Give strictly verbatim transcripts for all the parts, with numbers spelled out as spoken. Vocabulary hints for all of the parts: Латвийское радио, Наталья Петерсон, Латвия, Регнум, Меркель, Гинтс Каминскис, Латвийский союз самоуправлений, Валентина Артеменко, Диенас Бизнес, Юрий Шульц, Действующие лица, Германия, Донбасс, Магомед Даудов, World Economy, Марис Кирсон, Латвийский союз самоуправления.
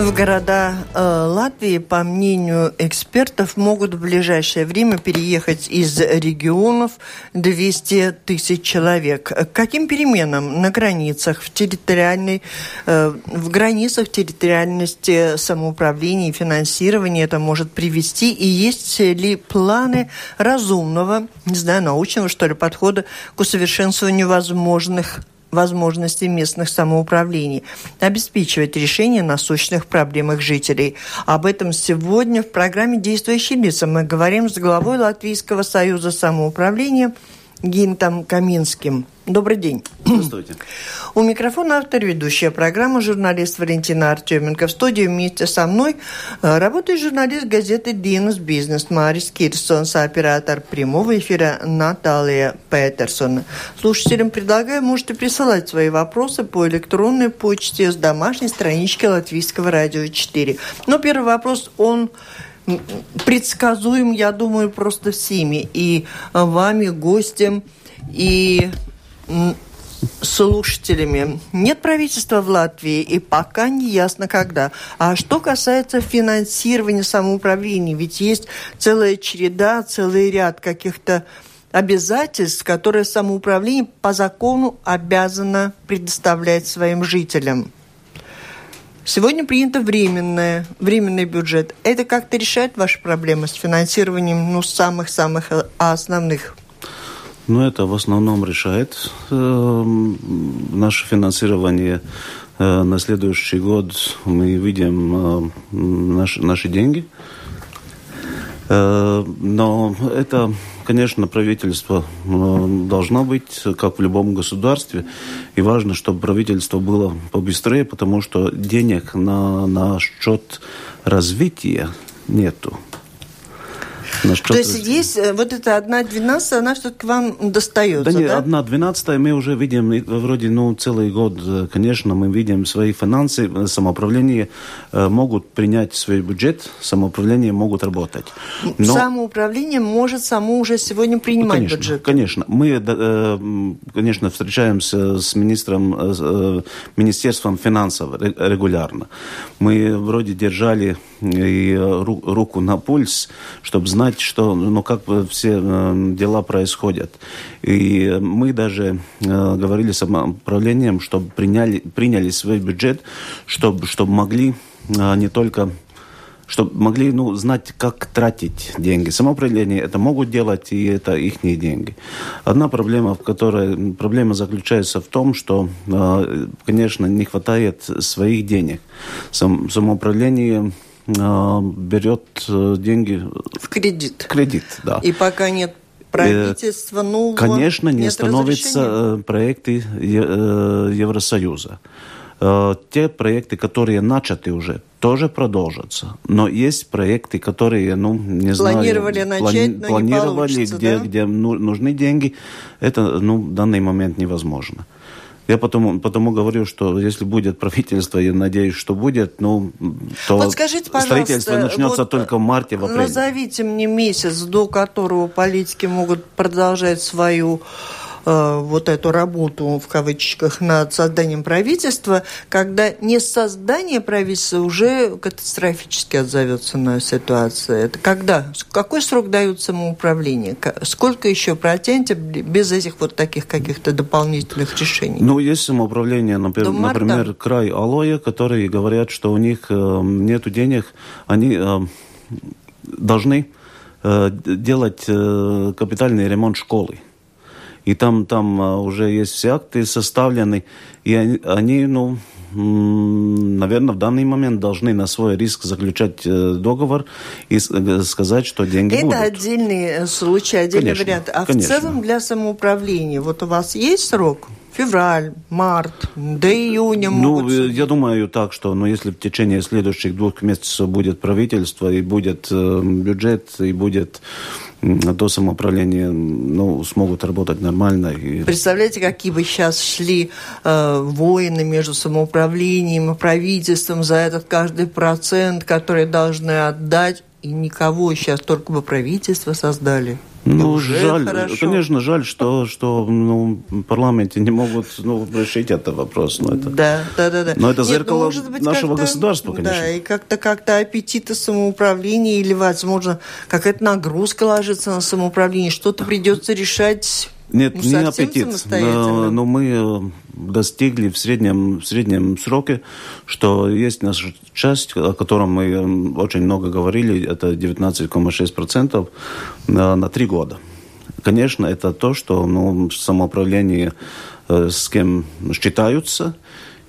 В города э, Латвии, по мнению экспертов, могут в ближайшее время переехать из регионов двести тысяч человек. К каким переменам на границах, в территориальной, э, в границах территориальности самоуправления и финансирования это может привести? И есть ли планы разумного, не знаю, научного, что ли, подхода к усовершенствованию возможных возможности местных самоуправлений обеспечивать решение насущных проблем их жителей. Об этом сегодня в программе «Действующие лица» мы говорим с главой Латвийского союза самоуправления Гинтом Каминским. Добрый день. Здравствуйте. У микрофона автор ведущая программы, журналист Валентина Артеменко. В студии вместе со мной работает журналист газеты «Диенас Бизнес» Марис Кирсон, сооператор прямого эфира Наталья Петерсон. Слушателям предлагаю, можете присылать свои вопросы по электронной почте с домашней странички Латвийского радио четыре. Но первый вопрос, он предсказуем, я думаю, просто всеми. И вами, гостем, и слушателями. Нет правительства в Латвии, и пока не ясно, когда. А что касается финансирования самоуправления, ведь есть целая череда, целый ряд каких-то обязательств, которые самоуправление по закону обязано предоставлять своим жителям. Сегодня принято временное, временный бюджет. Это как-то решает ваши проблемы с финансированием, ну, самых-самых основных? Ну, это в основном решает э, наше финансирование. Э, на следующий год мы видим э, наши, наши деньги. Э, но это, конечно, правительство э, должно быть, как в любом государстве. И важно, чтобы правительство было побыстрее, потому что денег на, на счет развития нету. То есть есть вот эта одна двенадцатая, она что-то к вам достается, да? Нет, да? Одна двенадцатая мы уже видим вроде, ну, целый год, конечно, мы видим свои финансы, самоуправление могут принять свой бюджет, самоуправление могут работать. Но самоуправление может само уже сегодня принимать, конечно, бюджет. Конечно, мы, конечно, встречаемся с министром, с Министерством финансов регулярно. Мы вроде держали и руку на пульс, чтобы знать, что, ну, как все дела происходят. И мы даже э, говорили с самоуправлением, чтобы приняли, приняли свой бюджет, чтобы, чтобы могли э, не только... чтобы могли, ну, знать, как тратить деньги. Самоуправление это могут делать, и это их деньги. Одна проблема, в которой проблема заключается в том, что, э, конечно, не хватает своих денег. Сам, самоуправление... берет деньги в кредит. Кредит, да. И пока нет правительства нового, конечно, не становятся проекты Евросоюза. Те проекты, которые начаты уже, тоже продолжатся. Но есть проекты, которые, ну, не планировали знаю... Планировали начать, плани- но планировали, не получится, где, да? Где нужны деньги. Это, ну, в данный момент невозможно. Я потому, потому говорю, что если будет правительство, я надеюсь, что будет, ну, то вот скажите, строительство начнется вот только в марте, в апреле. Назовите мне месяц, до которого политики могут продолжать свою э, вот эту работу, в кавычках, над созданием правительства, когда не создание правительства уже катастрофически отзовется на ситуацию. Это когда? Какой срок дают самоуправлению? Сколько еще протянете без этих вот таких каких-то дополнительных решений? Ну, есть самоуправление, например, например край Алоя, которые говорят, что у них э, нету денег, они э, должны э, делать э, капитальный ремонт школы. И там, там уже есть все акты составлены, и они, ну, наверное, в данный момент должны на свой риск заключать договор и сказать, что деньги это будут. Это отдельный случай, отдельный, конечно, вариант. А конечно. В целом для самоуправления, вот у вас есть срок февраль, март, до июня могут... Ну, я думаю так, что ну, если в течение следующих двух месяцев будет правительство, и будет э, бюджет, и будет э, то самоуправление, ну, смогут работать нормально. И... Представляете, какие бы сейчас шли э, войны между самоуправлением и правительством за этот каждый процент, который должны отдать, и никого сейчас, только бы правительство создали. Ну, уже жаль, хорошо. Конечно, жаль, что, что ну, в парламенте не могут ну, решить этот вопрос. Но это, да, да, да, да. Но это зеркало Нет, ну, может быть, нашего как-то, государства, конечно. Да, и как-то, как-то аппетиты самоуправления или, возможно, какая-то нагрузка ложится на самоуправление, что-то придется решать. Нет, ну, не аппетит, но, но мы достигли в среднем, в среднем сроке, что есть наша часть, о которой мы очень много говорили, это девятнадцать целых шесть десятых процента на, на три года. Конечно, это то, что ну, самоуправление э, с кем считаются,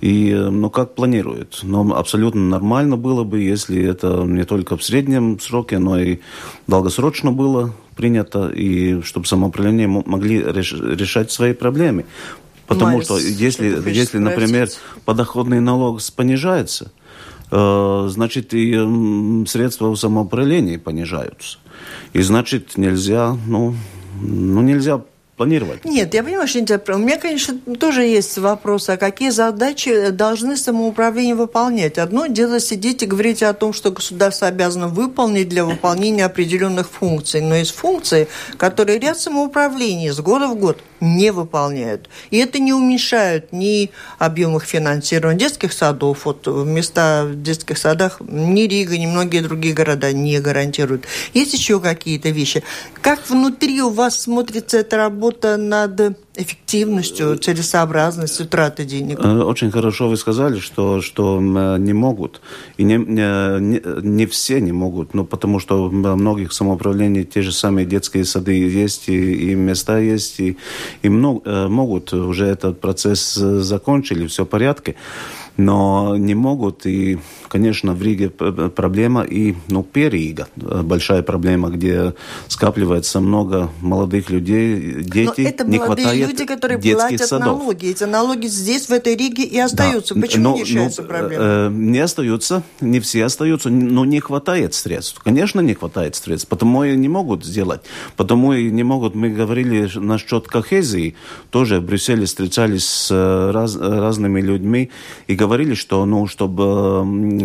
и ну, как планируют. Но абсолютно нормально было бы, если это не только в среднем сроке, но и долгосрочно было принято, и чтобы самоуправление могли решать свои проблемы. Потому Марис, что если, что если например, сказать? подоходный налог понижается, э, значит, и э, средства у самоуправления понижаются. И значит, нельзя, ну, ну нельзя... планировать. Нет, я понимаю, что нельзя. У меня, конечно, тоже есть вопрос, а какие задачи должны самоуправление выполнять? Одно дело сидеть и говорить о том, что государство обязано выполнить для выполнения определенных функций. Но есть функции, которые ряд самоуправлений с года в год не выполняют. И это не уменьшает ни объем их финансирования детских садов. Вот места в детских садах ни Рига, ни многие другие города не гарантируют. Есть еще какие-то вещи. Как внутри у вас смотрится эта работа? Над эффективностью, целесообразностью траты денег. Очень хорошо вы сказали, что, что не могут. И не, не, не все не могут. Ну, потому что в многих самоуправлениях те же самые детские сады есть, и, и места есть, и, и много, могут. Уже этот процесс закончили, все в порядке. Но не могут, и, конечно, в Риге проблема, и, ну, Перрига большая проблема, где скапливается много молодых людей, дети, не хватает детских садов. Но это молодые люди, которые платят налоги. Эти налоги здесь, в этой Риге, и остаются. Да. Почему но, не решается но, проблема? Э, не остаются, не все остаются, но не хватает средств. Конечно, не хватает средств, потому и не могут сделать. Потому и не могут, мы говорили насчет кохезии, тоже в Брюсселе встречались с раз, разными людьми, и говорили, говорили, что, ну, чтобы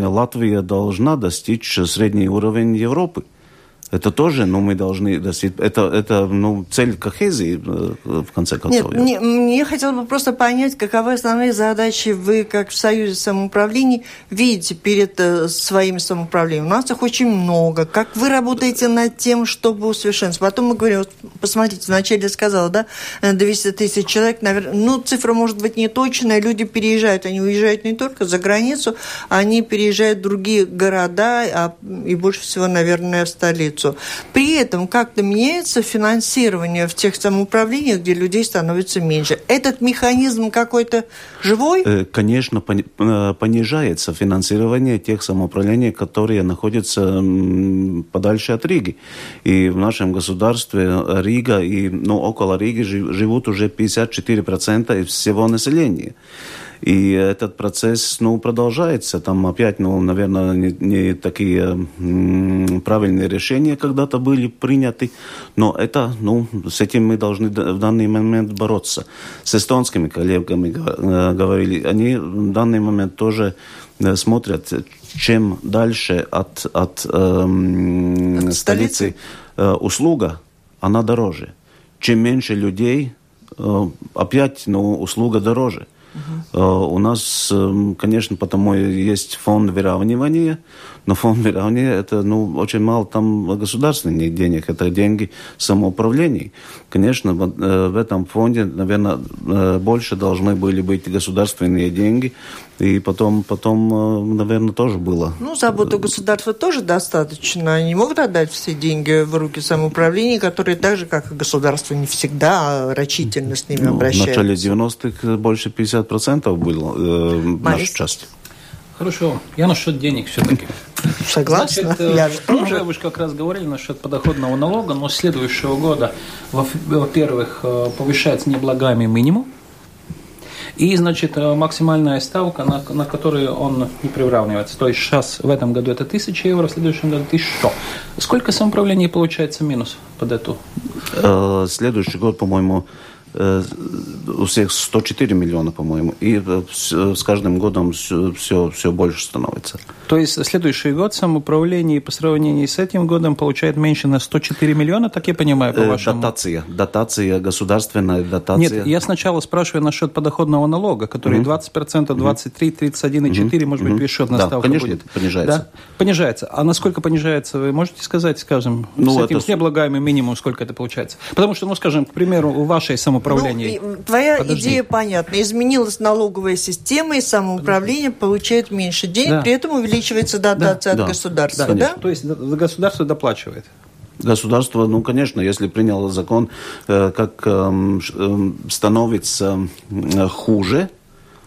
Латвия должна достичь средний уровень Европы. Это тоже, ну, мы должны достичь. Это, это ну, цель кохезии, в конце концов. Нет, не, мне хотелось бы просто понять, каковы основные задачи вы, как в Союзе самоуправлений, видите перед э, своими самоуправлениями. У нас их очень много. Как вы работаете над тем, чтобы усовершенствовать? Потом мы говорим, вот, посмотрите, вначале я сказала, да, двести тысяч человек, наверное, ну, цифра может быть неточная, люди переезжают. Они уезжают не только за границу, они переезжают в другие города, а, и больше всего, наверное, в столицу. При этом как-то меняется финансирование в тех самоуправлениях, где людей становится меньше. Этот механизм какой-то живой? Конечно, понижается финансирование тех самоуправлений, которые находятся подальше от Риги. И в нашем государстве Рига и ну, около Риги живут уже пятьдесят четыре процента всего населения. И этот процесс, ну, продолжается. Там опять, ну, наверное, не, не такие м, правильные решения когда-то были приняты. Но это, ну, с этим мы должны в данный момент бороться. С эстонскими коллегами говорили. Они в данный момент тоже смотрят, чем дальше от, от, эм, от столицы э, услуга, она дороже. Чем меньше людей, э, опять, ну, услуга дороже. Uh-huh. У нас, конечно, потому есть фонд выравнивания, но фонд выравнивания это ну, очень мало там государственных денег, это деньги самоуправлений. Конечно, в этом фонде, наверное, больше должны были быть государственные деньги, и потом, потом наверное, тоже было. Ну, заботу государства тоже достаточно. Они могут отдать все деньги в руки самоуправления, которые так же, как и государство, не всегда рачительно с ними ну, обращаются. В начале девяностых больше пятьдесят процентов было э, наша часть. Хорошо. Я насчет денег все-таки. Согласна. Значит, я уже вы же как раз говорили насчет подоходного налога, но с следующего года, во-первых, повышается необлагаемый минимум. И, значит, максимальная ставка, на, на которую он не приравнивается. То есть сейчас в этом году это тысяча евро, в следующем году тысяча сто. Сколько самоуправление получается минус под эту? Следующий год, по-моему, у всех сто четыре миллиона, по-моему, и с каждым годом все, все, все больше становится. То есть следующий год самоуправление по сравнению с этим годом получает меньше на сто четыре миллиона, так я понимаю, по-вашему? Дотация, дотация, государственная дотация. Нет, я сначала спрашиваю насчет подоходного налога, который двадцать процентов, двадцать три процента, тридцать один целых четыре десятых, может быть, бесчетная ставка, да, конечно, будет. Понижается. Да, понижается. А насколько понижается, вы можете сказать, скажем, ну, с этим, это... с необлагаемым минимумом, сколько это получается? Потому что, ну, скажем, к примеру, у вашей самоуправления. Ну, твоя Подожди. идея понятна. Изменилась налоговая система, и самоуправление Подожди. получает меньше денег, да. при этом увеличивается дотация, да, от, да, государства. Да. Да? То есть государство доплачивает. Государство, ну, конечно, если приняло закон, как становится хуже,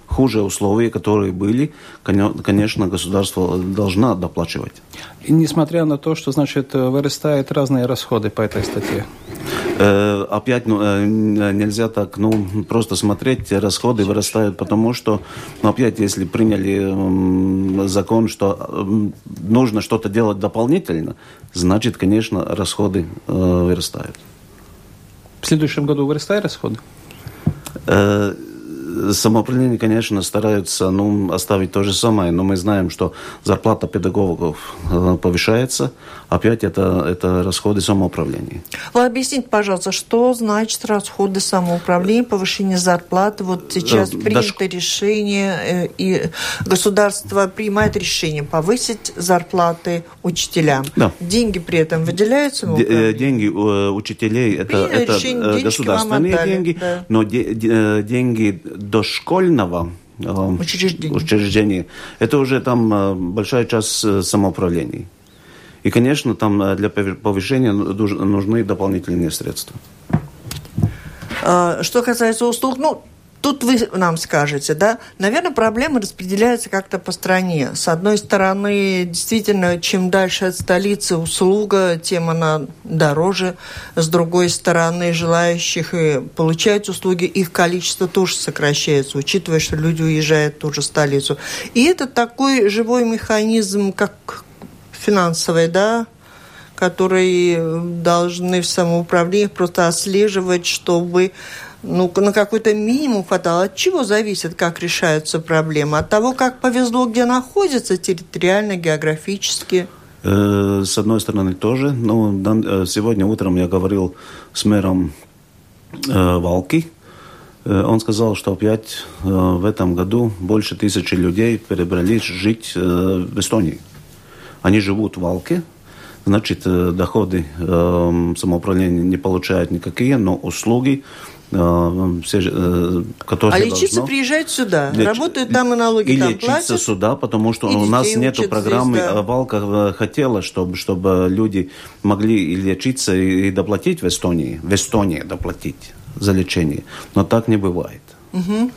хуже условия, которые были, конечно, государство должно доплачивать. И несмотря на то, что, значит, вырастают разные расходы по этой статье. Опять, ну, нельзя так, ну, просто смотреть, расходы вырастают, потому что, ну, опять, если приняли закон, что нужно что-то делать дополнительно, значит, конечно, расходы вырастают. В следующем году вырастают расходы? Самоуправление, конечно, стараются, ну, оставить то же самое, но мы знаем, что зарплата педагогов повышается. Опять это, это расходы самоуправления. Вы объясните, пожалуйста, что значит расходы самоуправления, повышение зарплаты? Вот сейчас принято Дош... решение, и государство принимает решение повысить зарплаты учителям. Да. Деньги при этом выделяются? Деньги учителей, это, это государственные деньги, да, но де- де- деньги дошкольного учреждения. учреждения, это уже там большая часть самоуправлений. И, конечно, там для повышения нужны дополнительные средства. Что касается услуг, ну, тут вы нам скажете, да, наверное, проблемы распределяются как-то по стране. С одной стороны, действительно, чем дальше от столицы услуга, тем она дороже. С другой стороны, желающих получать услуги, их количество тоже сокращается, учитывая, что люди уезжают в ту же столицу. И это такой живой механизм, как финансовый, да, которые должны в самоуправлении просто отслеживать, чтобы, ну, на какой-то минимум хватало. От чего зависит, как решаются проблемы? От того, как повезло, где находится территориально, географически? С одной стороны, тоже. Ну, сегодня утром я говорил с мэром Валки. Он сказал, что опять в этом году больше тысячи людей перебрались жить в Эстонии. Они живут в Валке, значит, доходы э, самоуправления не получают никакие, но услуги, э, все, э, которые... А лечиться должно... приезжают сюда, Леч... работают там, и налоги и там платят. И лечиться сюда, потому что у нас нет программы. Здесь, да. Валка хотела, чтобы, чтобы люди могли и лечиться, и доплатить в Эстонии, в Эстонии доплатить за лечение, но так не бывает. Угу.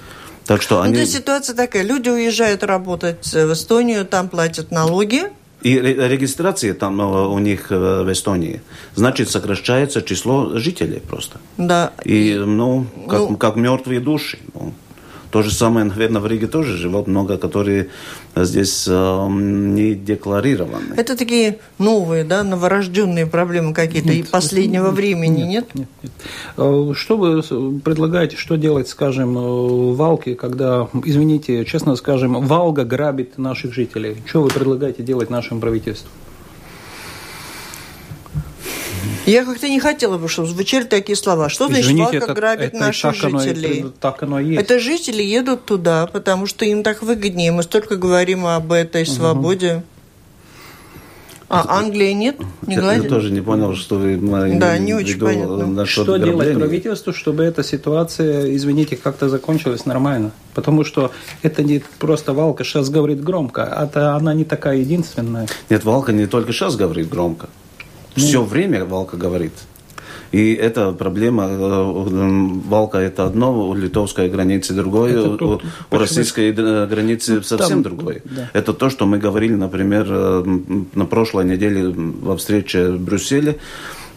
Так что они... Ну, то есть ситуация такая, люди уезжают работать в Эстонию, там платят налоги, и регистрация там у них в Эстонии. Значит, сокращается число жителей просто. Да. И, ну, как, ну... как мертвые души. Ну, то же самое, наверное, в Риге тоже живут много, которые здесь э, не декларированы. Это такие новые, да, новорожденные проблемы какие-то, нет, и последнего нет, времени, нет, нет? Нет, нет? Что вы предлагаете, что делать, скажем, в Валке, когда, извините, честно скажем, Валга грабит наших жителей? Что вы предлагаете делать нашему правительству? Я как-то не хотела бы, чтобы звучали такие слова. Что значит Валка грабит наших жителей? Так оно и есть. Это жители едут туда, потому что им так выгоднее. Мы столько говорим об этой свободе. А Англии нет? Не гладили? Я тоже не понял, что вы... Да, не очень понятно. Что делать правительству, чтобы эта ситуация, извините, как-то закончилась нормально? Потому что это не просто Валка сейчас говорит громко, а она не такая единственная. Нет, Валка не только сейчас говорит громко. Все время Валка говорит. И эта проблема, Валка это одно, у литовской границы другое, у российской границы совсем другое. Да. Это то, что мы говорили, например, на прошлой неделе во встрече в Брюсселе,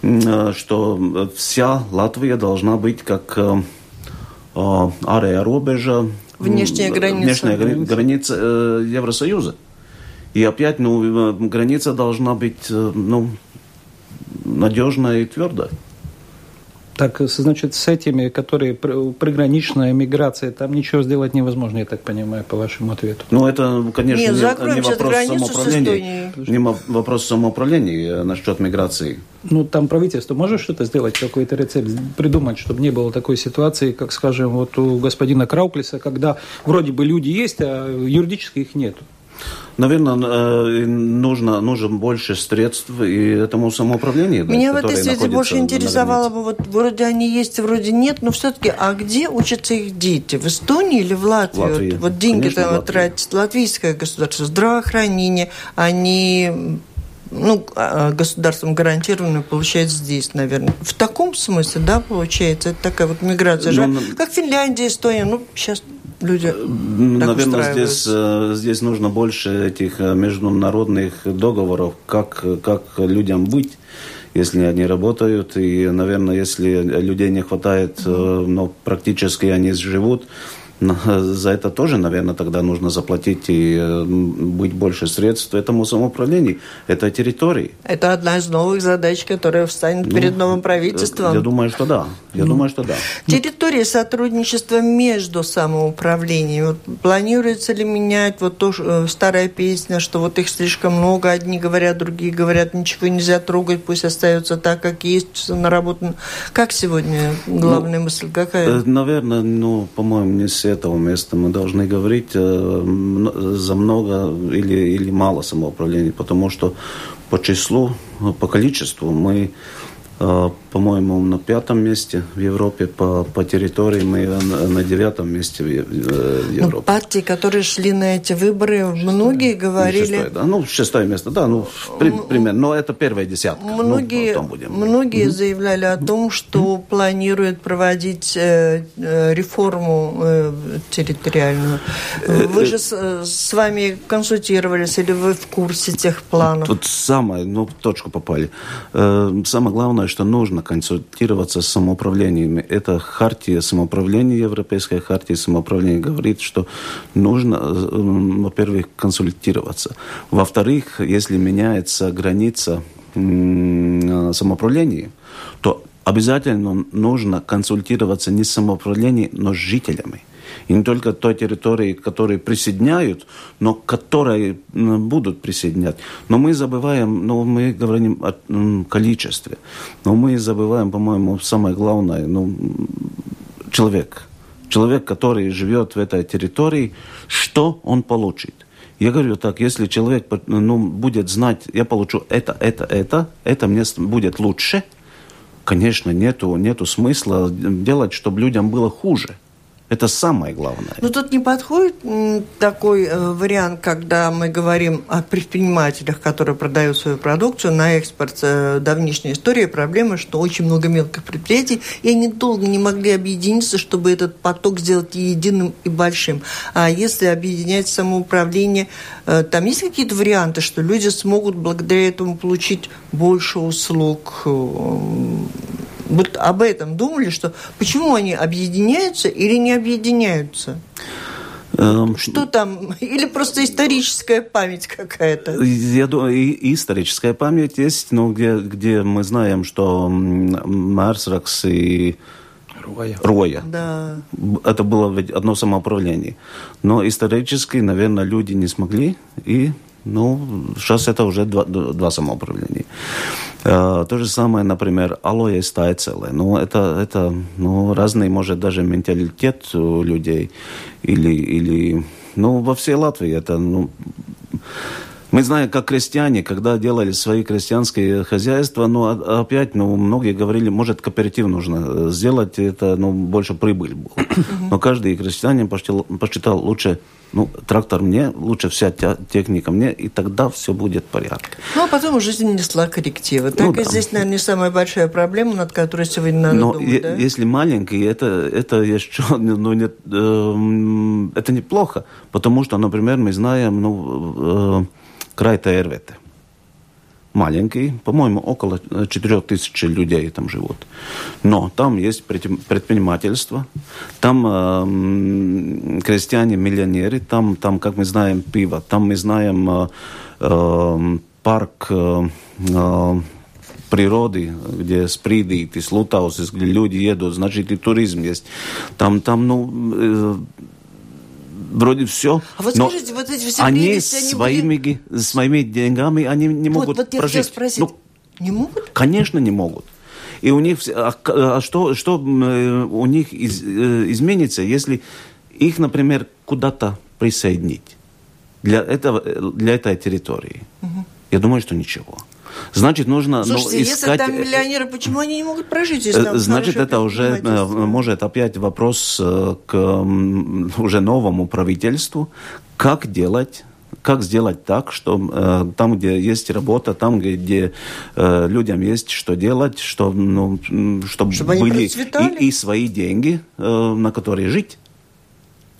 что вся Латвия должна быть как ария рубежа внешняя граница, внешняя граница, граница э, Евросоюза. И опять, ну, граница должна быть, ну, надежная и твердая. Так, значит, с этими, которые приграничная миграция, там ничего сделать невозможно, я так понимаю, по вашему ответу. Ну, это, конечно, Нет, не, не, вопрос самоуправления, не вопрос самоуправления насчет миграции. Ну, там правительство может что-то сделать, какой-то рецепт придумать, чтобы не было такой ситуации, как, скажем, вот у господина Крауклиса, когда вроде бы люди есть, а юридически их нет. Наверное, нужно, нужен больше средств и этому самоуправлению. Меня в этой связи больше интересовало бы, вот вроде они есть, вроде нет, но все-таки, а где учатся их дети? В Эстонии или в Латвии? Латвии. Вот, вот деньги там тратит латвийское государство, здравоохранение, они, ну, государством гарантированно получают здесь, наверное. В таком смысле, да, получается, это такая вот миграция, же, но... как Финляндия, Эстония, ну, сейчас... Люди Наверное, здесь, здесь нужно больше этих международных договоров, как, как людям быть, если они работают. И, наверное, если людей не хватает, но практически они живут, за это тоже, наверное, тогда нужно заплатить и быть больше средств этому самоуправлению, этой территории. Это одна из новых задач, которая встанет ну, перед новым правительством. Я думаю, что да. Я ну. думаю, что да. Территория сотрудничества между самоуправлениями. Вот планируется ли менять вот то, старая песня, что вот их слишком много, одни говорят, другие говорят, ничего нельзя трогать, пусть остается так, как есть, все наработано. Как сегодня главная ну, мысль? Какая? Наверное, ну, по-моему, не с этого места мы должны говорить э, за много или, или мало самоуправлений, потому что по числу, по количеству мы, э, по-моему, на пятом месте в Европе, по, по территории мы на девятом месте в Европе. Ну, партии, которые шли на эти выборы, шестое. Многие говорили... Шестое, да. Ну, шестое место, да, ну, при, примерно, но это первая десятка. Многие, ну, будем. многие mm-hmm. заявляли о том, что mm-hmm. планируют проводить э, реформу э, территориальную. Вы же с, с вами консультировались, или вы в курсе тех планов? Тут самое, ну, в точку попали. Э, самое главное, что нужно консультироваться с самоуправлениями. Это хартия самоуправления, Европейская хартия самоуправления говорит, что нужно, во-первых, консультироваться. Во-вторых, если меняется граница самоуправления, то обязательно нужно консультироваться не с самоуправлением, но с жителями. И не только той территории, которые присоединяют, но которые будут присоединять. Но мы забываем, но мы говорим о количестве. Но мы забываем, по-моему, самое главное, ну, человек. Человек, который живет в этой территории, что он получит. Я говорю так, если человек, ну, будет знать, я получу это, это, это, это мне будет лучше, конечно, нету, нету смысла делать, чтобы людям было хуже. Это самое главное. Но тут не подходит такой вариант, когда мы говорим о предпринимателях, которые продают свою продукцию на экспорт. Давнишняя история, проблема, что очень много мелких предприятий, и они долго не могли объединиться, чтобы этот поток сделать и единым, и большим. А если объединять самоуправление, там есть какие-то варианты, что люди смогут благодаря этому получить больше услуг? Вот об этом думали, что почему они объединяются или не объединяются? Что там? Или просто историческая память какая-то? Я думаю, и историческая память есть, но где, где мы знаем, что Марсракс и Роя, Роя. Да. Это было одно самоуправление. Но исторически, наверное, люди не смогли, и ну, сейчас это уже два, два самоуправления. То же самое, например, алоэ и стайцеле. Ну, это, это ну, разный, может, даже менталитет у людей. Или, или... Ну, во всей Латвии это... Ну... Мы знаем, как крестьяне, когда делали свои крестьянские хозяйства, но ну, опять, ну, многие говорили, может, кооператив нужно сделать, это, ну, больше прибыль была. Но каждый крестьянин посчитал, посчитал лучше... Ну, трактор мне, лучше вся техника мне, и тогда все будет в порядке. Ну, а потом жизнь несла коррективы. Так ну, и да. Здесь, наверное, не самая большая проблема, над которой сегодня надо Но думать, е- да? Если маленький, это, это еще ну, нет, э, это неплохо, потому что, например, мы знаем ну, э, край Тээрвете. маленький, по-моему, около четыре тысячи людей там живут. Но там есть предпринимательство, там э, крестьяне-миллионеры, там, там, как мы знаем, пиво, там мы знаем э, парк э, природы, где Спридитис, Лутаусис, где люди едут, значит, и туризм есть. Там, там ну... Э, вроде все, а вот но скажите, вот эти все они, прелести, они своими, были... своими деньгами они не вот, могут вот прожить. Спросить, ну, не могут? Конечно, не могут. И у них а, а что, что у них из, изменится, если их, например, куда-то присоединить для, этого, для этой территории? Угу. Я думаю, что ничего. Значит, нужно Слушайте, ну, искать... если там миллионеры, почему они не могут прожить? Если там значит, это уже может опять вопрос к уже новому правительству. Как делать, как сделать так, что там, где есть работа, там, где людям есть что делать, что, ну, чтобы, чтобы были и, и свои деньги, на которые жить.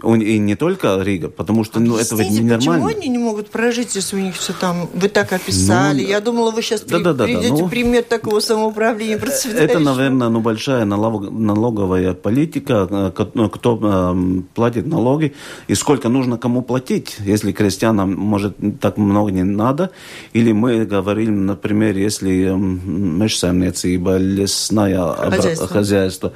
И не только Рига, потому что ну, это ведь ненормально. Почему они не могут прожить, если у них все там... Вы так описали. Ну, я думала, вы сейчас да, при, да, да, придете да, ну, пример такого самоуправления процветающего. Это, наверное, ну, большая налог, налоговая политика, кто э, платит налоги и сколько нужно кому платить, если крестьянам, может, так много не надо. Или мы говорим, например, если межсаймница, лесное хозяйство, хозяйство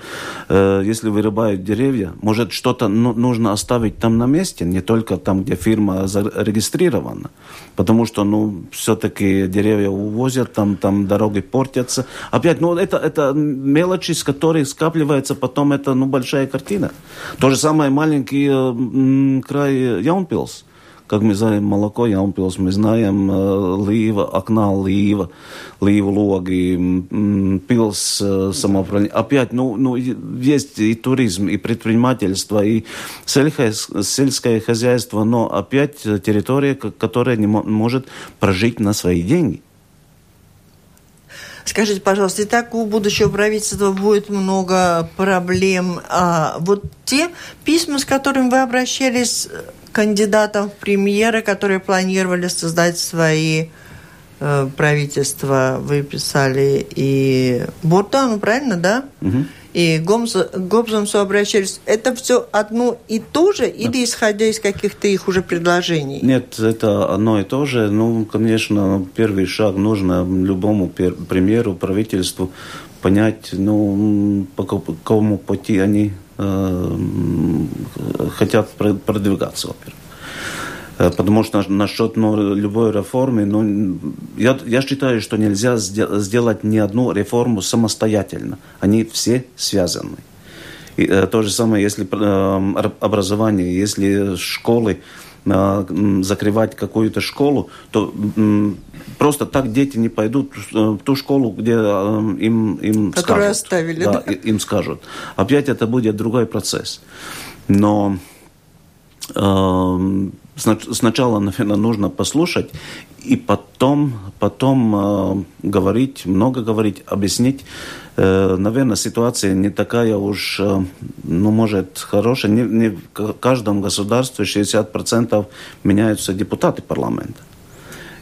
э, если вырубают деревья, может, что-то ну, нужно оставить там на месте, не только там, где фирма зарегистрирована. Потому что, ну, все-таки деревья увозят, там, там дороги портятся. Опять, ну, это, это мелочи, с которых скапливается потом, это, ну, большая картина. То же самое маленький э, край Яунпилс. Как мы знаем, молоко Яунпилс, мы знаем э, Лиева, окна Лиева, Лиева Логи, э, Пилс э, самоуправление. Опять, ну, ну, есть и туризм, и предпринимательство, и сельхо- сельское хозяйство, но опять территория, которая не м- может прожить на свои деньги. Скажите, пожалуйста, и так у будущего правительства будет много проблем. А вот те письма, с которыми вы обращались... кандидатов в премьеры, которые планировали создать свои э, правительства, вы писали и Буртану, правильно, да? Угу. И к Гоббсу обращались. Это все одно и то же, да. Или исходя из каких-то их уже предложений? Нет, это одно и то же. Ну, конечно, первый шаг нужно любому пер- премьеру, правительству понять, ну, по какому пути они хотят продвигаться, во-первых. Потому что насчет ну, любой реформы, ну, я, я считаю, что нельзя сделать ни одну реформу самостоятельно. Они все связаны. И, то же самое, если э, образование, если школы, э, закрывать какую-то школу, то э, просто так дети не пойдут в ту школу, где им, им скажут. Оставили, да, да? Им скажут. Опять это будет другой процесс. Но э, сначала, наверное, нужно послушать и потом, потом э, говорить, много говорить, объяснить. Э, наверное, ситуация не такая уж, э, ну, может, хорошая. Не, не в каждом государстве шестьдесят процентов меняются депутаты парламента.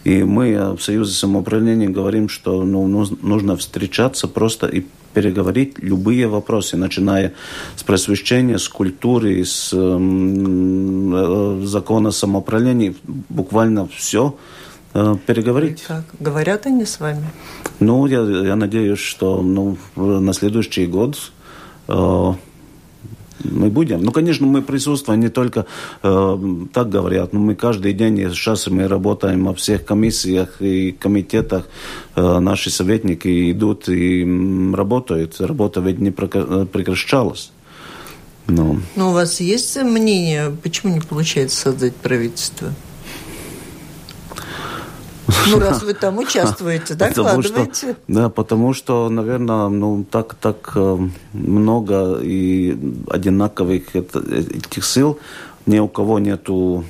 И мы в Союзе самоуправления говорим, что ну, нужно встречаться просто и переговорить любые вопросы, начиная с просвещения, с культуры, с э, закона самоуправления, буквально все э, переговорить. И как? Говорят они с вами? Ну, я, я надеюсь, что ну, на следующий год... Э, мы будем. Ну, конечно, мы присутствуем не только, э, так говорят, но мы каждый день, сейчас мы работаем во всех комиссиях и комитетах. Э, наши советники идут и работают. Работа ведь не прекращалась. Но, но у вас есть мнение, почему не получается создать правительство? Ну, раз вы там участвуете, да, вкладываете? Да, потому что, наверное, ну, так, так много и одинаковых этих сил. Ни у кого нету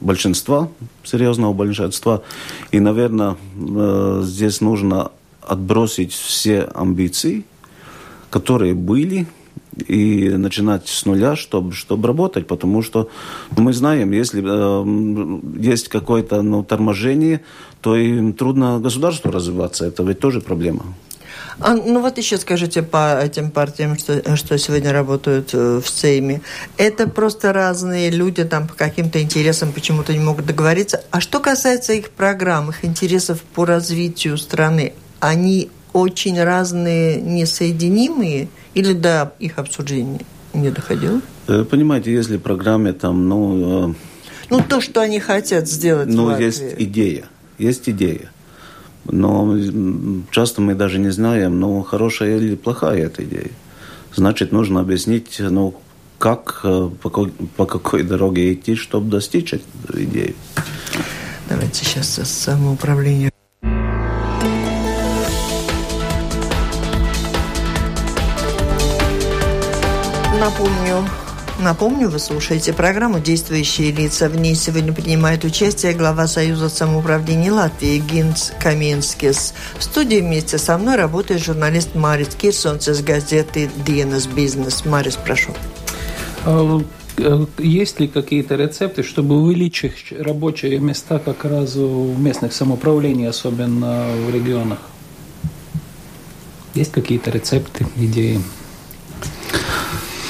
большинства, серьезного большинства. И, наверное, здесь нужно отбросить все амбиции, которые были, и начинать с нуля, чтобы, чтобы работать, потому что мы знаем, если э, есть какое-то ну, торможение, то им трудно государству развиваться, это ведь тоже проблема. А, ну вот еще скажите по этим партиям, что, что сегодня работают в Сейме. Это просто разные люди там по каким-то интересам почему-то не могут договориться. А что касается их программ, их интересов по развитию страны, они очень разные, несоединимые, или до их обсуждения не доходило? Понимаете, если в программе там, ну... Ну, то, что они хотят сделать. Ну, есть идея, есть идея. Но часто мы даже не знаем, ну, хорошая или плохая эта идея. Значит, нужно объяснить, ну, как, по, по какой дороге идти, чтобы достичь этой идеи. Давайте сейчас самоуправление. Напомню, напомню, вы слушаете программу «Действующие лица». В ней сегодня принимает участие глава Союза самоуправления Латвии Гинтс Каминскис. В студии вместе со мной работает журналист Марис Кирсон из газеты «Диенас Бизнес». Марис, прошу. Есть ли какие-то рецепты, чтобы увеличить рабочие места как раз в местных самоуправлениях, особенно в регионах? Есть какие-то рецепты, идеи?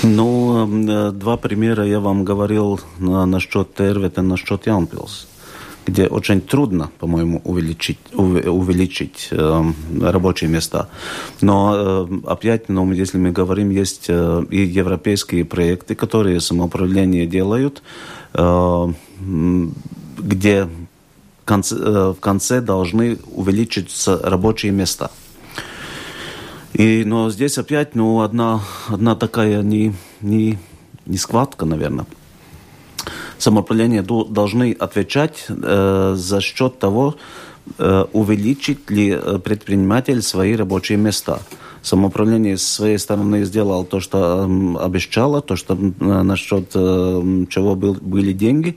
Ну, два примера я вам говорил насчет Тервета, насчет Ямпилс, где очень трудно, по-моему, увеличить, увеличить э, рабочие места. Но э, опять, ну, если мы говорим, есть э, и европейские проекты, которые самоуправление делают, э, где в конце, э, в конце должны увеличиться рабочие места. И, но здесь опять, ну, одна, одна такая не, не, не схватка, наверное. Самоуправление должны отвечать э, за счет того, э, увеличит ли предприниматель свои рабочие места. Самоуправление с своей стороны сделало то, что э, обещало, то, что э, насчет э, чего был, были деньги.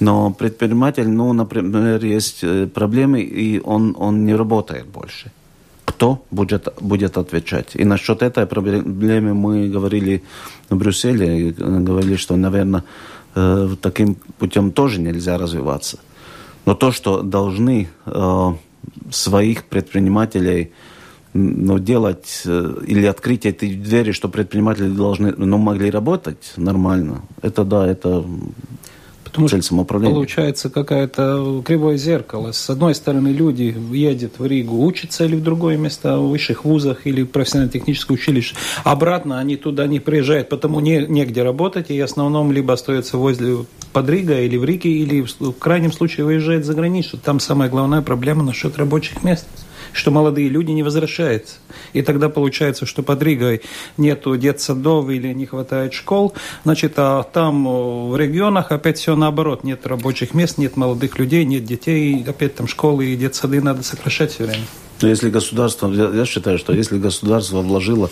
Но предприниматель, ну, например, есть проблемы, и он, он не работает больше. Кто будет, будет отвечать? И насчет этой проблемы мы говорили в Брюсселе, и говорили, что, наверное, таким путем тоже нельзя развиваться. Но то, что должны своих предпринимателей ну, делать или открыть эти двери, что предприниматели должны, ну, могли работать нормально, это да, это... Потому что получается какое-то кривое зеркало. С одной стороны, люди едут в Ригу, учатся или в другое место, в высших вузах или в профессионально-техническое училище. Обратно они туда не приезжают, потому не, негде работать, и в основном либо остаются возле под Ригой или в Риге, или в крайнем случае выезжают за границу. Там самая главная проблема насчет рабочих мест, что молодые люди не возвращаются. И тогда получается, что под Ригой нету детсадов или не хватает школ, значит, а там в регионах опять все наоборот. Нет рабочих мест, нет молодых людей, нет детей, опять там школы и детсады надо сокращать все время. Если государство, я считаю, что если государство вложило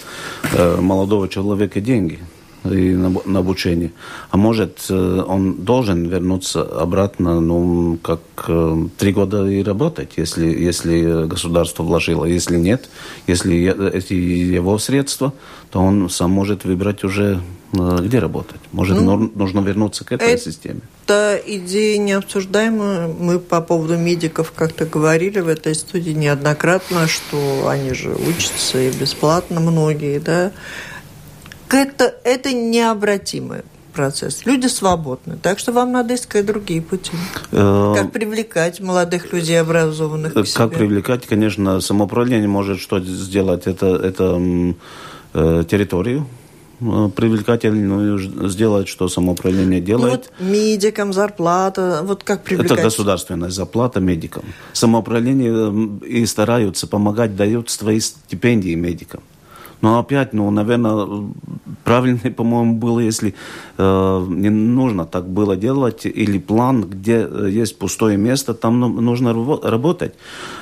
э, молодого человека деньги и на, на обучение, а может, э, он должен вернуться обратно, ну, как э, три года и работать, если, если государство вложило. Если нет, если это его средства, то он сам может выбрать уже, э, где работать. Может, ну, нужно вернуться к этой это системе. Это идея необсуждаемая. Мы по поводу медиков как-то говорили в этой студии неоднократно, что они же учатся и бесплатно многие, да. Это, это необратимый процесс. Люди свободны. Так что вам надо искать другие пути. Как привлекать молодых людей, образованных к себе? Как привлекать, конечно, самоуправление может что сделать. Это, это э, территорию привлекательную сделать, что самоуправление делает. Ну, вот медикам зарплата, вот как привлекать? Это государственная зарплата медикам. Самоуправление и стараются помогать, дают свои стипендии медикам. Но опять, ну, наверное, правильно, по-моему, было, если э, не нужно так было делать, или план, где есть пустое место, там нужно работать.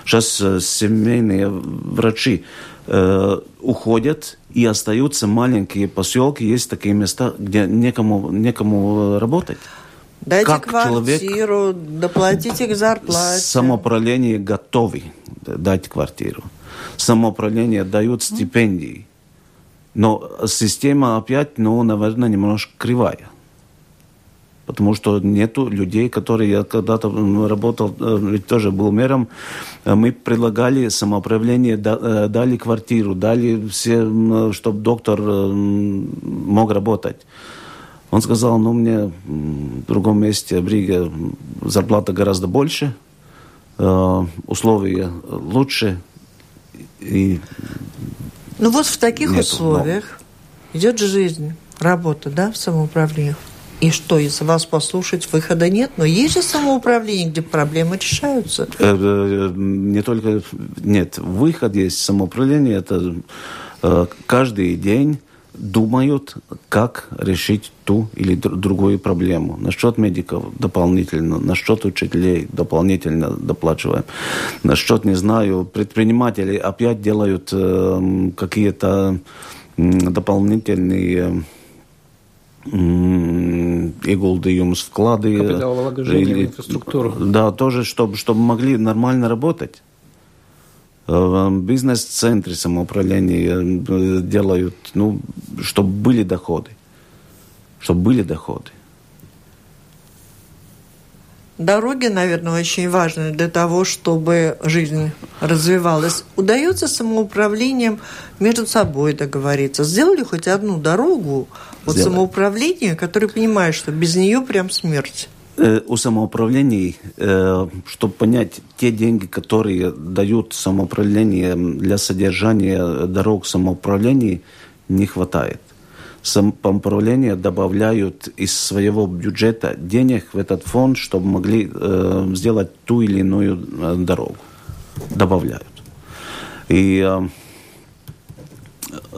Сейчас семейные врачи э, уходят, и остаются маленькие поселки, есть такие места, где некому, некому работать. Дайте как квартиру, человек... доплатите к зарплате. Самоуправление готовы дать квартиру. Самоуправление дают стипендии. Но система опять, ну, наверное, немножко кривая. Потому что нету людей, которые... Я когда-то работал, ведь тоже был мэром. Мы предлагали самоуправление, дали квартиру, дали все, чтобы доктор мог работать. Он сказал, ну, мне в другом месте, в Риге, зарплата гораздо больше, условия лучше. И ну, вот в таких нету, условиях но... идет жизнь, работа, да, в самоуправлении. И что, если вас послушать, выхода нет? Но есть же самоуправление, где проблемы решаются. Не только... Нет, выход есть. Самоуправление – это каждый день думают, как решить ту или другую проблему. Насчет медиков дополнительно, насчет учителей дополнительно доплачиваем. Насчет, не знаю, предпринимателей опять делают какие-то дополнительные... ieguldījumus, вклады или, в инфраструктуру. Да, тоже, чтобы, чтобы могли нормально работать. Бизнес-центры самоуправления делают, ну, чтобы были доходы. Чтобы были доходы. Дороги, наверное, очень важны для того, чтобы жизнь развивалась. Удается самоуправлением между собой договориться? Сделали хоть одну дорогу от Сделали. самоуправления, которое понимает, что без нее прям смерть? Э, у самоуправлений, э, чтобы понять, те деньги, которые дают самоуправление для содержания дорог самоуправлений, не хватает. Самоуправление добавляют из своего бюджета денег в этот фонд, чтобы могли э, сделать ту или иную э, дорогу. Добавляют. И э,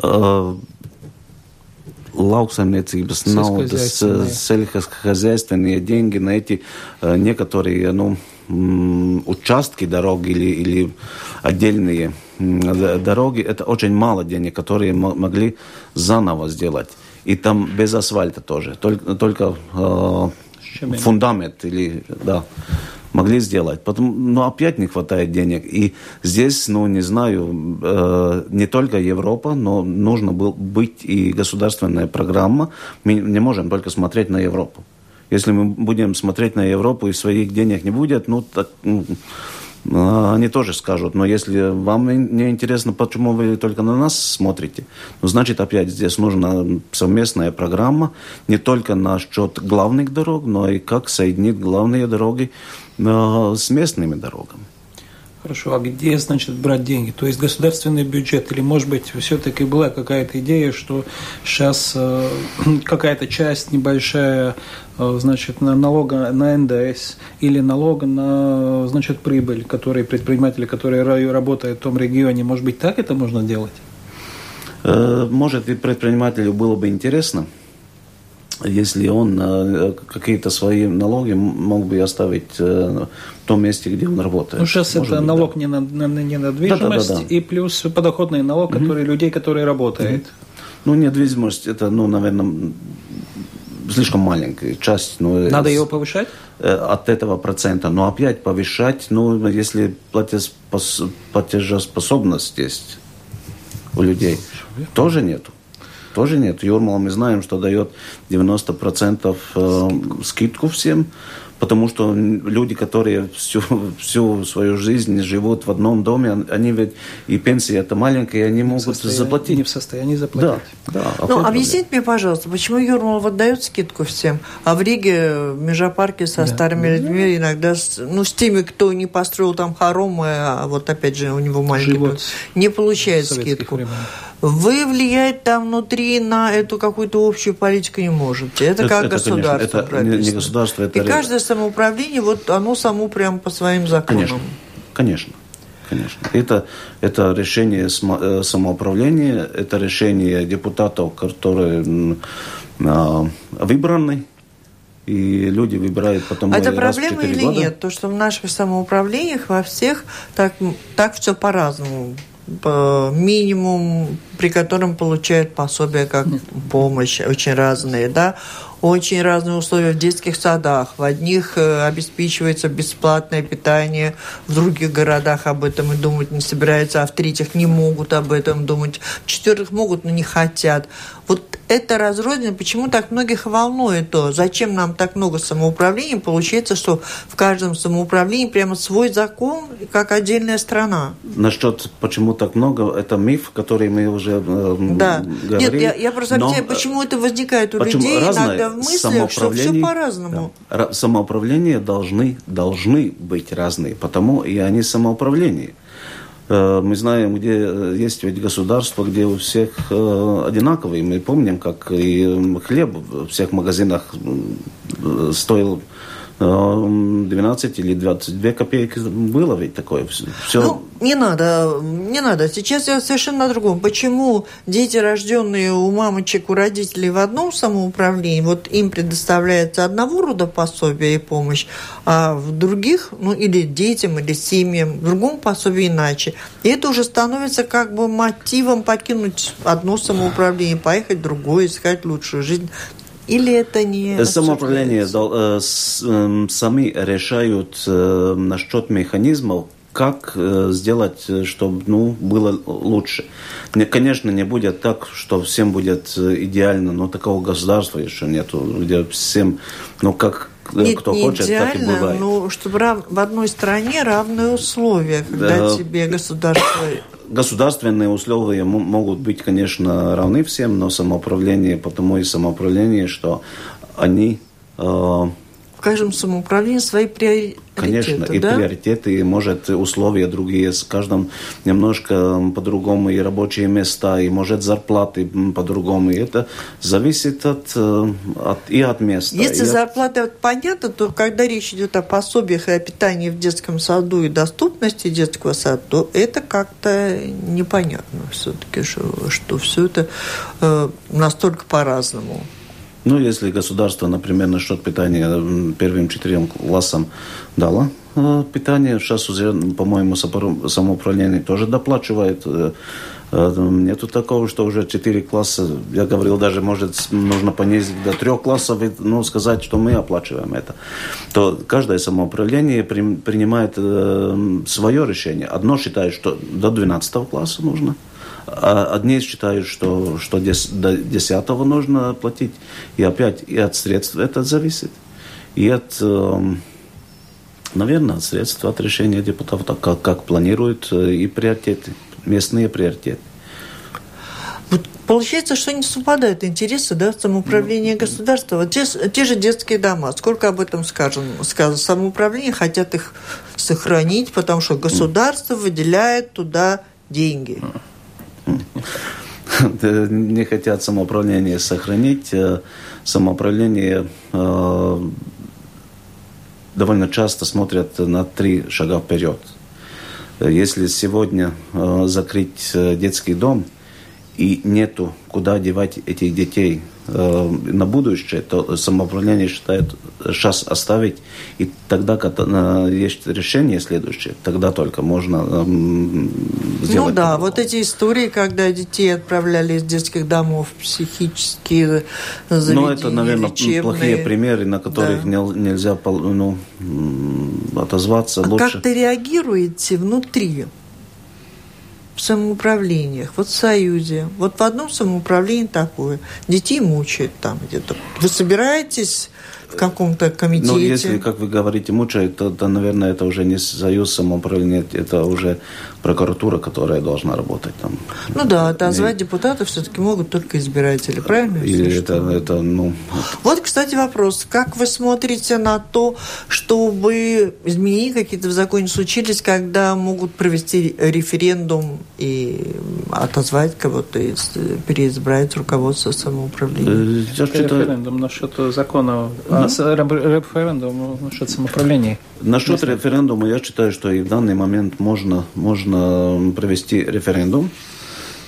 э, лауксамецības naudas, сельскохозяйственные деньги на эти э, некоторые ну, участки дорог или, или отдельные дороги, это очень мало денег, которые могли заново сделать. И там без асфальта тоже, только, только э, фундамент или, да, могли сделать. Потом, но опять не хватает денег. И здесь, ну, не знаю, э, не только Европа, но нужно было быть и государственная программа. Мы не можем только смотреть на Европу. Если мы будем смотреть на Европу и своих денег не будет, ну, так... Они тоже скажут, но если вам не интересно, почему вы только на нас смотрите, ну, значит, опять здесь нужна совместная программа, не только насчет главных дорог, но и как соединить главные дороги э, с местными дорогами. Хорошо, а где, значит, брать деньги? То есть государственный бюджет или, может быть, все-таки была какая-то идея, что сейчас э, какая-то часть небольшая, э, значит, на налога на эн дэ эс или налога на, значит, прибыль, которые предприниматели, которые работают в том регионе, может быть, так это можно делать? Может, и предпринимателю было бы интересно, если он э, какие-то свои налоги мог бы оставить э, в том месте, где он работает. Ну, сейчас может это быть, налог да. не, на, не на недвижимость, да, да, да, да. и плюс подоходный налог, mm-hmm. который людей, которые работают. Mm-hmm. Ну, недвижимость, это, ну, наверное, слишком маленькая часть. Ну, Надо с, его повышать? Э, от этого процента. Но опять повышать, ну, если платежеспос, платежеспособность есть у людей, тоже нету. Тоже нет. Юрмала мы знаем, что дает девяносто процентов скидку. скидку всем, потому что люди, которые всю, всю свою жизнь живут в одном доме, они ведь и пенсия-то маленькая, они не могут состоянии, заплатить. Не в состоянии заплатить. Да, да, ну, объясните мне, пожалуйста, почему Юрмала дает скидку всем, а в Риге, в межапарке со да. старыми людьми, иногда ну, с теми, кто не построил там хоромы, а вот опять же у него маленький Живот. не получает скидку. Времен. Вы влиять там внутри на эту какую-то общую политику не можете. Это, это как это, государство. Конечно, это не государство, это... И каждое самоуправление, вот оно само прямо по своим законам. Конечно, конечно. конечно. Это, это решение самоуправления, это решение депутатов, которые э, выбраны. И люди выбирают потом... А это проблема или года. нет? То, что в наших самоуправлениях во всех так, так все по-разному. Минимум, при котором получают пособия как помощь, очень разные, да, очень разные условия в детских садах. В одних обеспечивается бесплатное питание, в других городах об этом и думать не собираются, а в третьих не могут об этом думать, в четвертых могут, но не хотят. Вот это разрозненно, почему так многих волнует то, зачем нам так много самоуправлений, получается, что в каждом самоуправлении прямо свой закон, как отдельная страна. Насчет почему так много, это миф, который мы уже э, да. говорили. Нет, я, я просто объясняю, почему это возникает у людей иногда в мыслях, что все по-разному. Да. Самоуправления должны, должны быть разные, потому и они самоуправления. Мы знаем, где есть ведь государство, где у всех одинаковые. Мы помним, как и хлеб в всех магазинах стоил двенадцать или двадцать две копейки. Было ведь такое все. Ну, не надо, не надо. Сейчас я совершенно на другом. Почему дети, рожденные у мамочек, у родителей в одном самоуправлении, вот им предоставляется одного рода пособие и помощь, а в других, ну или детям, или семьям, в другом пособие иначе. И это уже становится как бы мотивом покинуть одно самоуправление, поехать в другое, искать лучшую жизнь. Или это не... Самоуправление сами решают насчет механизмов, как сделать, чтобы ну, было лучше. Конечно, не будет так, что всем будет идеально, но такого государства еще нету, где всем, ну, как... Нет, кто не хочет, идеально, так и бывает. Но чтобы рав... в одной стране равные условия, когда да. тебе государство... Государственные условия м- могут быть, конечно, равны всем, но самоуправление, потому и самоуправление, что они... Э... В каждом самоуправлении свои приоритеты, конечно, да? И приоритеты, и, может, условия другие. С каждым немножко по-другому, и рабочие места, и, может, зарплаты по-другому. И это зависит от, от, и от места. Если зарплата от... понятна, то когда речь идет о пособиях и о питании в детском саду и доступности детского сада, то это как-то непонятно все-таки, что, что все это э, настолько по-разному. Ну, если государство, например, насчет питания первым четырем классам дало питание, сейчас уже, по-моему, самоуправление тоже доплачивает. Нету такого, что уже четыре класса, я говорил, даже, может, нужно понизить до трех классов, ну, сказать, что мы оплачиваем это. То каждое самоуправление при, принимает э, свое решение. Одно считает, что до двенадцатого класса нужно. Одни считают, что, что до десятого нужно платить. И опять и от средств это зависит. И от, наверное, от средств, от решения депутатов, так как, как планируют и приоритеты, местные приоритеты. Вот получается, что не совпадают интересы, да, самоуправления государства. Вот те, те же детские дома. Сколько об этом скажем, сказано? Самоуправление хотят их сохранить, потому что государство выделяет туда деньги. Не хотят самоуправление сохранить. Самоуправление э, довольно часто смотрят на три шага вперед. Если сегодня э, закрыть детский дом и нету куда девать этих детей э, на будущее, то самоуправление считает шанс оставить. И тогда, когда есть решение следующее, тогда только можно э, сделать. Ну да, это. Вот эти истории, когда детей отправляли из детских домов в психические заведения. Ну это, наверное, лечебные. Плохие примеры, на которых да. нельзя ну, отозваться. А лучше. Как-то реагируете внутри? В самоуправлениях, вот в Союзе, вот в одном самоуправлении такое. Детей мучают там где-то. Вы собираетесь в каком-то комитете? Ну, если, как вы говорите, мучают, то, да, наверное, это уже не Союз самоуправления, это уже прокуратура, которая должна работать там. Ну да, отозвать и... депутатов все-таки могут только избиратели, правильно? Или это, это, ну... Вот, кстати, вопрос. Как вы смотрите на то, чтобы изменения какие-то в законе случились, когда могут провести референдум и отозвать кого-то, и переизбрать руководство самоуправления. Я считаю... Референдум насчет закона, а? Референдум насчет самоуправления. Насчет референдума я считаю, что и в данный момент можно, можно провести референдум.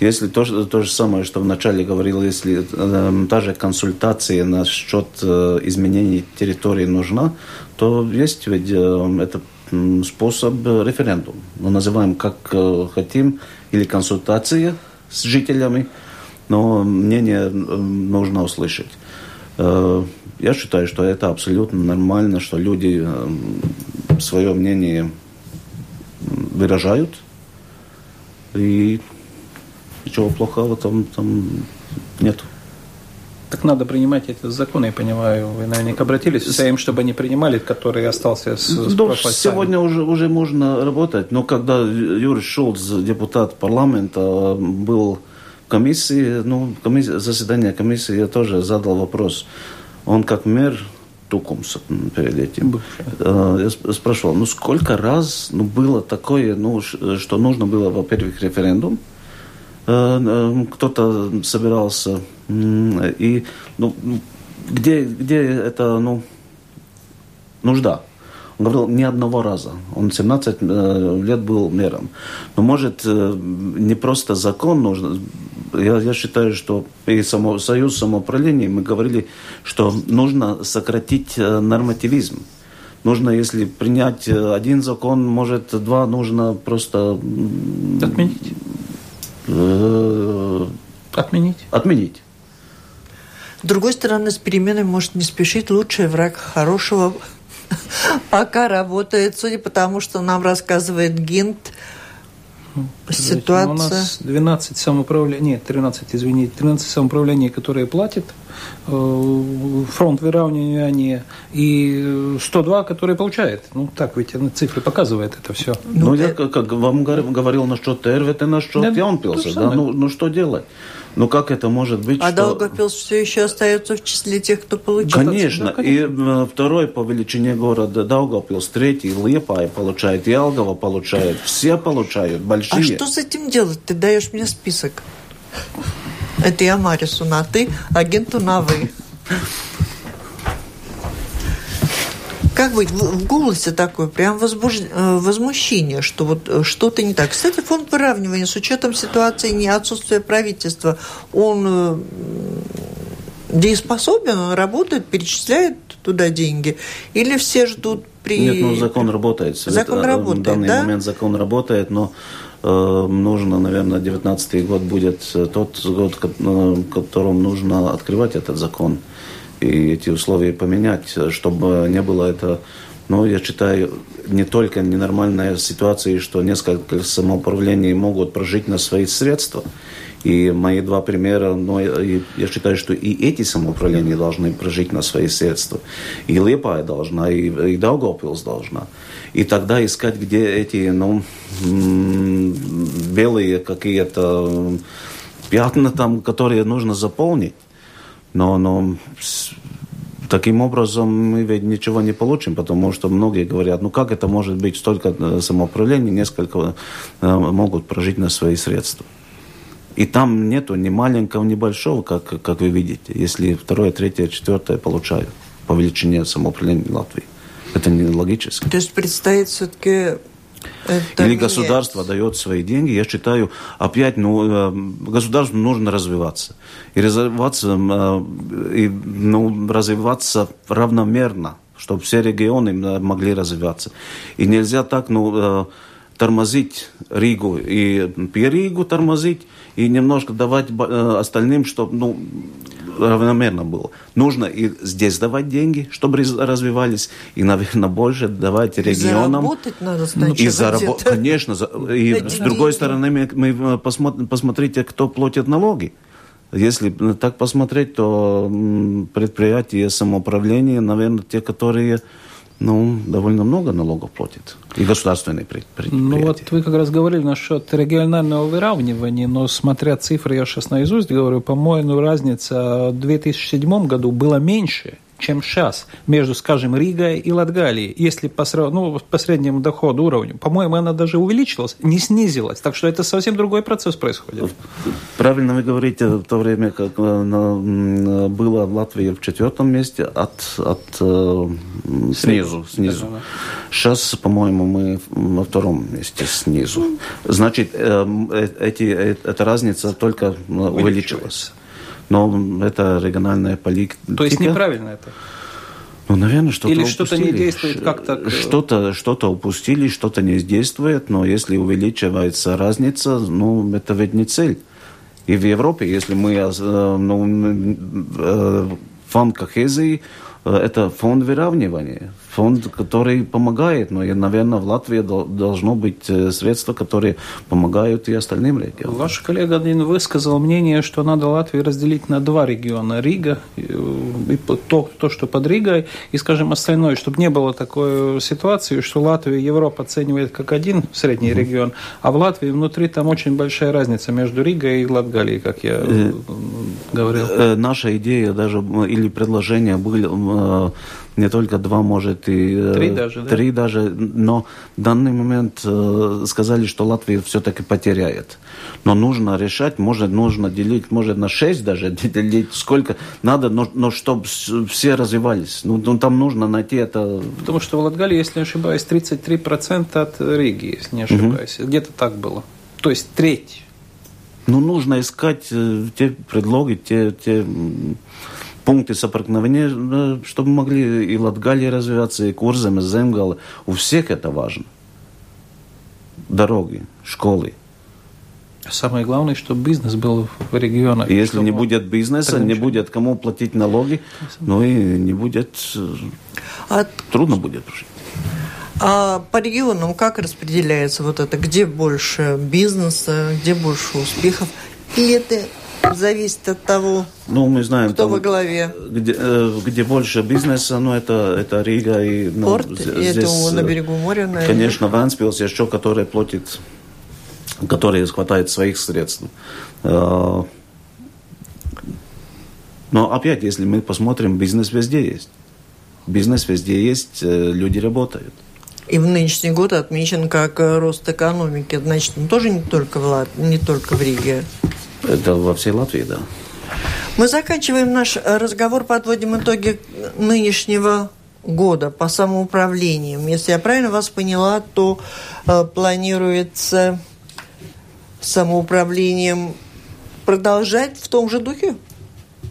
Если то, то же самое, что вначале говорил, если э, та же консультация насчет э, изменений территории нужна, то есть ведь э, это способ референдум. Мы называем как э, хотим, или консультация с жителями, но мнение нужно услышать. Я считаю, что это абсолютно нормально, что люди свое мнение выражают. И ничего плохого там, там нет. Так надо принимать эти законы, я понимаю. Вы, наверняка, обратились к им, чтобы они принимали, который остался с, с прошлой. Сегодня уже, уже можно работать. Но когда Юрий Шульц, депутат парламента, был в комиссии, ну, комиссия, заседание комиссии, я тоже задал вопрос. Он как мэр Тукумса перед этим. Я спрашивал, ну сколько раз ну, было такое, ну, что нужно было, во-первых, референдум. Кто-то собирался, и ну, где, где это ну, нужда? Он говорил, ни одного раза. Он семнадцать лет был мэром. Но, может, не просто закон нужно. Я, я считаю, что и само, союз самоуправления, мы говорили, что нужно сократить нормативизм. Нужно, если принять один закон, может, два, нужно просто... Отменить. Отменить. Отменить. С другой стороны, с переменами может не спешить. Лучший враг хорошего пока работает, судя по тому, что нам рассказывает Гинт. Ситуация... У нас двенадцать самоуправлений, нет, тринадцать, извините, тринадцать самоуправлений, которые платят, фронт выравнивания, и сто два, которые получают. Ну, так ведь цифры показывают это все. Ну, ну я это... как вам говорил насчет ТРВТ, насчет да, Яунпилса, да? Ну, ну, что делать? Ну, как это может быть? А что... Далгопилс все еще остается в числе тех, кто получает? Конечно. Да, конечно. И второй по величине города Далгопилс, третий Лиепая получает, Ялгова получает, все получают, большие. А что с этим делать? Ты даешь мне список. Это я Марису на «ты», агенту на «вы». Как быть? В голосе такое прям возбуж... возмущение, что вот что-то не так. Кстати, фонд выравнивания с учетом ситуации и отсутствия правительства, он дееспособен, он работает, перечисляет туда деньги? Или все ждут при... Нет, ну закон работает. Закон Это, работает, в данный да? момент закон работает, но э, нужно, наверное, девятнадцатый год будет тот год, в котором нужно открывать этот закон. И эти условия поменять, чтобы не было это, ну, я считаю, не только ненормальная ситуация, что несколько самоуправлений могут прожить на свои средства. И мои два примера, ну, я, я считаю, что и эти самоуправления должны прожить на свои средства. И Лиепая должна, и, и Даугавпилс должна. И тогда искать, где эти, ну, белые какие-то пятна там, которые нужно заполнить. Но, но таким образом мы ведь ничего не получим, потому что многие говорят, ну как это может быть, столько самоуправлений, несколько могут прожить на свои средства. И там нету ни маленького, ни большого, как, как вы видите, если второе, третье, четвертое получают по величине самоуправления Латвии. Это не логически. То есть предстоит все-таки... Это Или государство нет. дает свои деньги. Я считаю, опять, ну, государству нужно развиваться. И развиваться, и, ну, развиваться равномерно, чтобы все регионы могли развиваться. И нельзя так, ну, тормозить Ригу и Перигу тормозить, и немножко давать остальным, чтобы, ну, равномерно было. Нужно и здесь давать деньги, чтобы развивались, и, наверное, больше давать регионам. Заработать надо сначала. Зараб... Конечно. И с другой стороны, мы посмотри, посмотрите, кто платит налоги. Если так посмотреть, то предприятия самоуправления, наверное, те, которые... Ну, довольно много налогов платит. И государственные предприятия. Ну, вот вы как раз говорили насчет регионального выравнивания, но смотря цифры, я сейчас наизусть говорю, по-моему, разница в две тысячи седьмом году была меньше, чем сейчас, между, скажем, Ригой и Латгалией. Если по, ну, по среднему доходу уровню, по-моему, она даже увеличилась, не снизилась. Так что это совсем другой процесс происходит. Правильно вы говорите, в то время, как было в Латвии в четвертом месте, от, от снизу. снизу. Сейчас, по-моему, мы во втором месте снизу. Значит, эти, эта разница только увеличилась. Но это региональная политика. То есть неправильно это? Ну, наверное, что-то Или упустили. Что-то не действует как-то? Что-то, что-то упустили, что-то не действует. Но если увеличивается разница, ну, это ведь не цель. И в Европе, если мы ну, Фонд кохезии – это фонд выравнивания, фонд, который помогает. Но, наверное, в Латвии должно быть средства, которые помогают и остальным регионам. Ваш коллега один высказал мнение, что надо Латвию разделить на два региона – Рига, и то, то, что под Ригой, и, скажем, остальное, чтобы не было такой ситуации, что Латвию Европа оценивает как один средний mm-hmm. регион, а в Латвии внутри там очень большая разница между Ригой и Латгалией, как я говорил. Наша идея даже или предложение были не только два, может, и три даже, три да? даже, но в данный момент э, сказали, что Латвия все-таки потеряет. Но нужно решать, может, нужно делить, может, на шесть даже делить, сколько надо, но, но чтобы все развивались. Ну, там нужно найти это... Потому что в Латгалии, если не ошибаюсь, тридцать три процента от Риги, если не ошибаюсь. Угу. Где-то так было. То есть треть. Ну, нужно искать э, те предлоги, те... те... пункты соприкосновения, чтобы могли и Латгалия развиваться, и Курзем, и Земгала. У всех это важно. Дороги, школы. Самое главное, чтобы бизнес был в регионах. И если не будет бизнеса, не будет кому платить налоги, ну и не будет... А... Трудно будет. А по регионам как распределяется вот это? Где больше бизнеса, где больше успехов? И это... Зависит от того, ну, мы знаем, кто там, во главе. Где, где больше бизнеса, ну, это, это Рига и... Ну, порт, и это на берегу моря, наверное. Конечно, Вентспилс еще, который платит, который хватает своих средств. Но опять, если мы посмотрим, бизнес везде есть. Бизнес везде есть, люди работают. И в нынешний год отмечен как рост экономики. Значит, он тоже не только в Лат... не только в Риге. Это во всей Латвии, да. Мы заканчиваем наш разговор, подводим итоги нынешнего года по самоуправлению. Если я правильно вас поняла, то э, планируется самоуправлением продолжать в том же духе,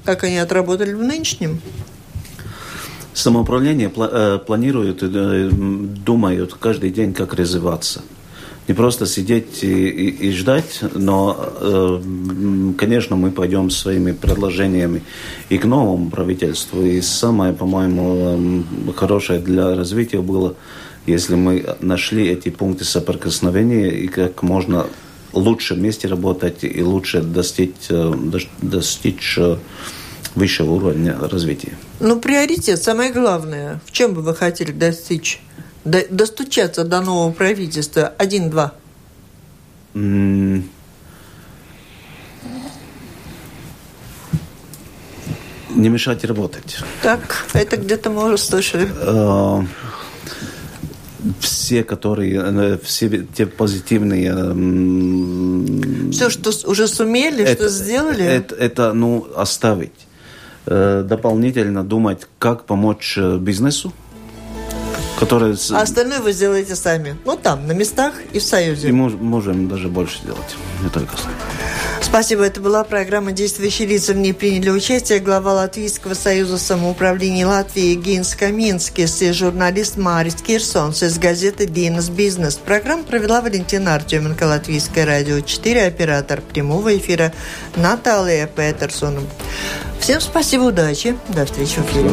как они отработали в нынешнем? Самоуправление пла- э, планирует, э, думают каждый день, как развиваться. Не просто сидеть и, и, и ждать, но, э, конечно, мы пойдем своими предложениями и к новому правительству. И самое, по-моему, э, хорошее для развития было, если мы нашли эти пункты соприкосновения и как можно лучше вместе работать и лучше достичь, э, достичь э, высшего уровня развития. Ну, приоритет, самое главное. В чем бы вы хотели достичь? Достучаться до нового правительства один-два. Mm. Не мешать работать. Так, это где-то мы уже слышали. Uh, все, которые, все те позитивные. Um, все, что уже сумели, это, что сделали. Это, это, ну, оставить. Uh, дополнительно думать, как помочь бизнесу. Которые... А остальное вы сделаете сами. Ну, там, на местах и в Союзе. И мож, можем даже больше делать. Не только сами. Спасибо. Это была программа «Действующие лица». В ней приняли участие глава Латвийского союза самоуправления Латвии Гинтс Каминскис и журналист Марис Кирсон из газеты «Диенас Бизнес». Программу провела Валентина Артеменко, Латвийское радио четыре, оператор прямого эфира Наталья Петерсон. Всем спасибо, удачи. До встречи в эфире.